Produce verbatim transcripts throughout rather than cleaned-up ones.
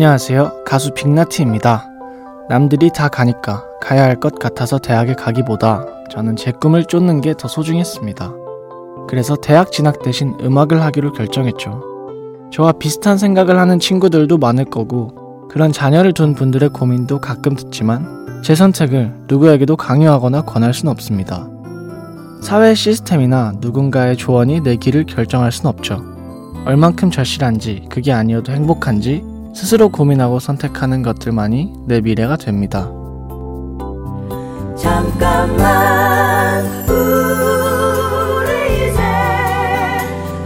안녕하세요. 가수 빅나티입니다. 남들이 다 가니까 가야 할 것 같아서 대학에 가기보다 저는 제 꿈을 쫓는 게 더 소중했습니다. 그래서 대학 진학 대신 음악을 하기로 결정했죠. 저와 비슷한 생각을 하는 친구들도 많을 거고 그런 자녀를 둔 분들의 고민도 가끔 듣지만 제 선택을 누구에게도 강요하거나 권할 순 없습니다. 사회 시스템이나 누군가의 조언이 내 길을 결정할 순 없죠. 얼만큼 절실한지 그게 아니어도 행복한지 스스로 고민하고 선택하는 것들만이 내 미래가 됩니다. 잠깐만 우리 이제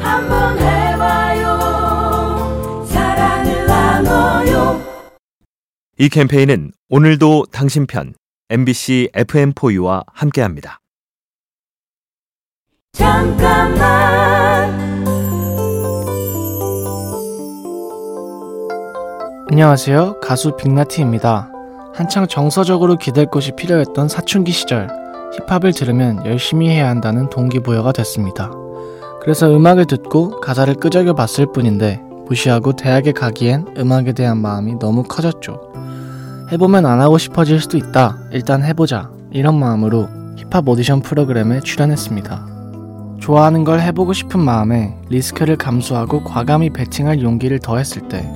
한번 해봐요. 사랑을 나눠요. 이 캠페인은 오늘도 당신 편 엠비씨 에프엠포유와 함께합니다. 잠깐만 안녕하세요. 가수 빅나티입니다. 한창 정서적으로 기댈 곳이 필요했던 사춘기 시절, 힙합을 들으면 열심히 해야 한다는 동기부여가 됐습니다. 그래서 음악을 듣고 가사를 끄적여 봤을 뿐인데 무시하고 대학에 가기엔 음악에 대한 마음이 너무 커졌죠. 해보면 안 하고 싶어질 수도 있다. 일단 해보자. 이런 마음으로 힙합 오디션 프로그램에 출연했습니다. 좋아하는 걸 해보고 싶은 마음에 리스크를 감수하고 과감히 배팅할 용기를 더했을 때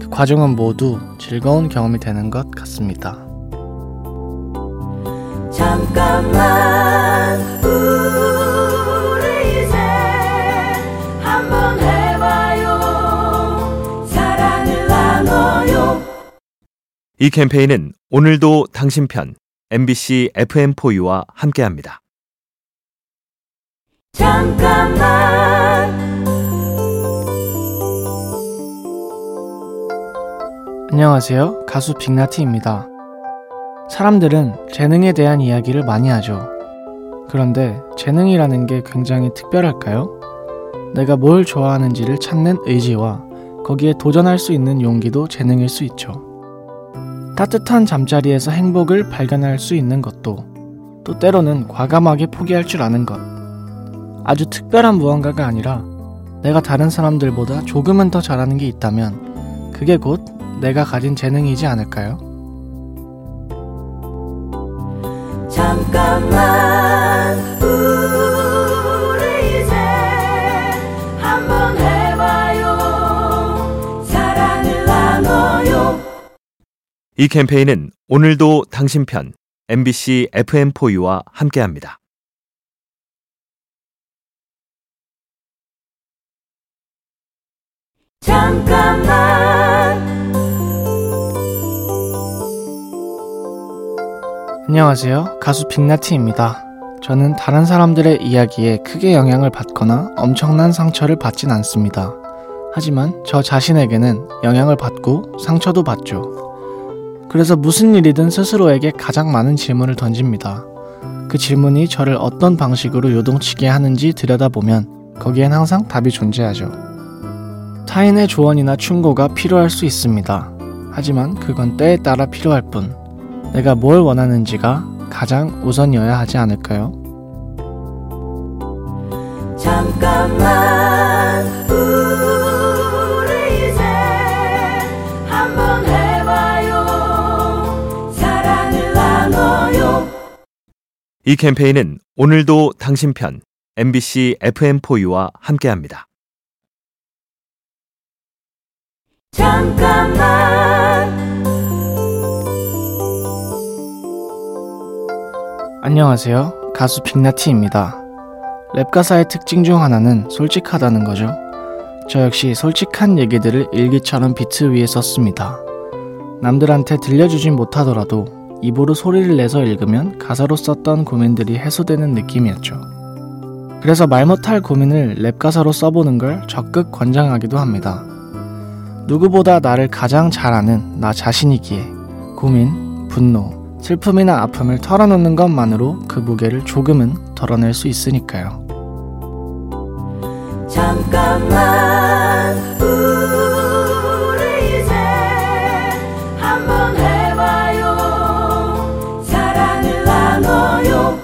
그 과정은 모두 즐거운 경험이 되는 것 같습니다. 잠깐만 우리 이제 한번 해봐요. 사랑을 나눠요. 이 캠페인은 오늘도 당신 편 엠비씨 에프엠포유와 함께합니다. 잠깐만 안녕하세요. 가수 빅나티입니다. 사람들은 재능에 대한 이야기를 많이 하죠. 그런데 재능이라는 게 굉장히 특별할까요? 내가 뭘 좋아하는지를 찾는 의지와 거기에 도전할 수 있는 용기도 재능일 수 있죠. 따뜻한 잠자리에서 행복을 발견할 수 있는 것도, 또 때로는 과감하게 포기할 줄 아는 것. 아주 특별한 무언가가 아니라 내가 다른 사람들보다 조금은 더 잘하는 게 있다면 그게 곧 내가 가진 재능이지 않을까요? 잠깐만 우리 이제 한번 해봐요. 사랑을 나눠요. 이 캠페인은 오늘도 당신 편 엠비씨 에프엠포유와 함께합니다. 잠깐만 안녕하세요. 가수 빅나티입니다. 저는 다른 사람들의 이야기에 크게 영향을 받거나 엄청난 상처를 받진 않습니다. 하지만 저 자신에게는 영향을 받고 상처도 받죠. 그래서 무슨 일이든 스스로에게 가장 많은 질문을 던집니다. 그 질문이 저를 어떤 방식으로 요동치게 하는지 들여다보면 거기엔 항상 답이 존재하죠. 타인의 조언이나 충고가 필요할 수 있습니다. 하지만 그건 때에 따라 필요할 뿐 내가 뭘 원하는지가 가장 우선이어야 하지 않을까요? 잠깐만 우리 이제 한번 해봐요. 사랑을 나눠요. 이 캠페인은 오늘도 당신 편 엠비씨 에프엠포유와 함께합니다. 잠깐만 안녕하세요. 가수 빅나티입니다. 랩 가사의 특징 중 하나는 솔직하다는 거죠. 저 역시 솔직한 얘기들을 일기처럼 비트 위에 썼습니다. 남들한테 들려주진 못하더라도 입으로 소리를 내서 읽으면 가사로 썼던 고민들이 해소되는 느낌이었죠. 그래서 말 못할 고민을 랩 가사로 써보는 걸 적극 권장하기도 합니다. 누구보다 나를 가장 잘 아는 나 자신이기에 고민, 분노, 슬픔이나 아픔을 털어놓는 것만으로 그 무게를 조금은 덜어낼 수 있으니까요. 잠깐만 우리 이제 한번 해봐요. 사랑을 나눠요.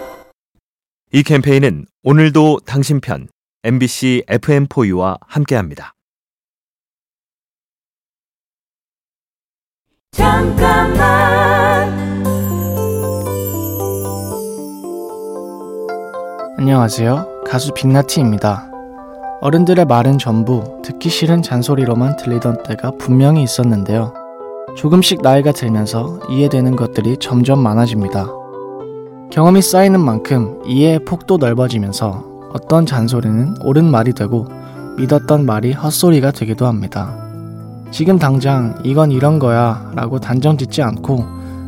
이 캠페인은 오늘도 당신 편 엠비씨 에프엠포유와 함께합니다. 잠깐만. 안녕하세요. 가수 빅나티입니다. 어른들의 말은 전부 듣기 싫은 잔소리로만 들리던 때가 분명히 있었는데요. 조금씩 나이가 들면서 이해되는 것들이 점점 많아집니다. 경험이 쌓이는 만큼 이해의 폭도 넓어지면서 어떤 잔소리는 옳은 말이 되고 믿었던 말이 헛소리가 되기도 합니다. 지금 당장 이건 이런 거야 라고 단정짓지 않고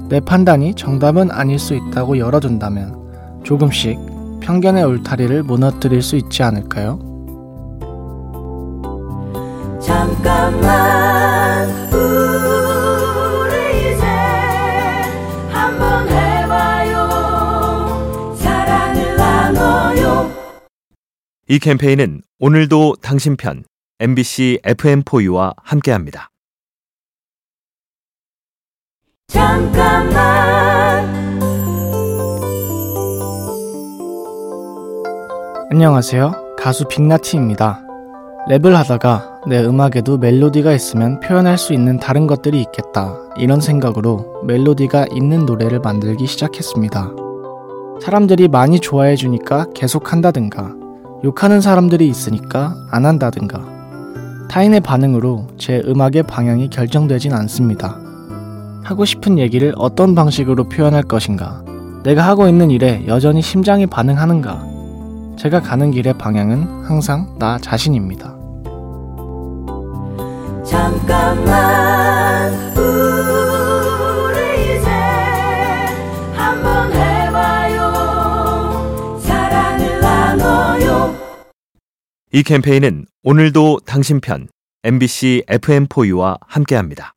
내 판단이 정답은 아닐 수 있다고 열어둔다면 조금씩 편견의 울타리를 무너뜨릴 수 있지 않을까요? 잠깐만 우리 이제 한번 해봐요. 사랑을 나눠요. 이 캠페인은 오늘도 당신 편 엠비씨 에프엠포유와 함께합니다. 잠깐만. 안녕하세요. 가수 빅나티입니다. 랩을 하다가 내 음악에도 멜로디가 있으면 표현할 수 있는 다른 것들이 있겠다, 이런 생각으로 멜로디가 있는 노래를 만들기 시작했습니다. 사람들이 많이 좋아해주니까 계속한다든가, 욕하는 사람들이 있으니까 안 한다든가, 타인의 반응으로 제 음악의 방향이 결정되진 않습니다. 하고 싶은 얘기를 어떤 방식으로 표현할 것인가, 내가 하고 있는 일에 여전히 심장이 반응하는가, 제가 가는 길의 방향은 항상 나 자신입니다. 잠깐만 우리 이제 한번 해봐요. 사랑을 나눠요. 이 캠페인은 오늘도 당신 편 엠비씨 에프엠포유와 함께합니다.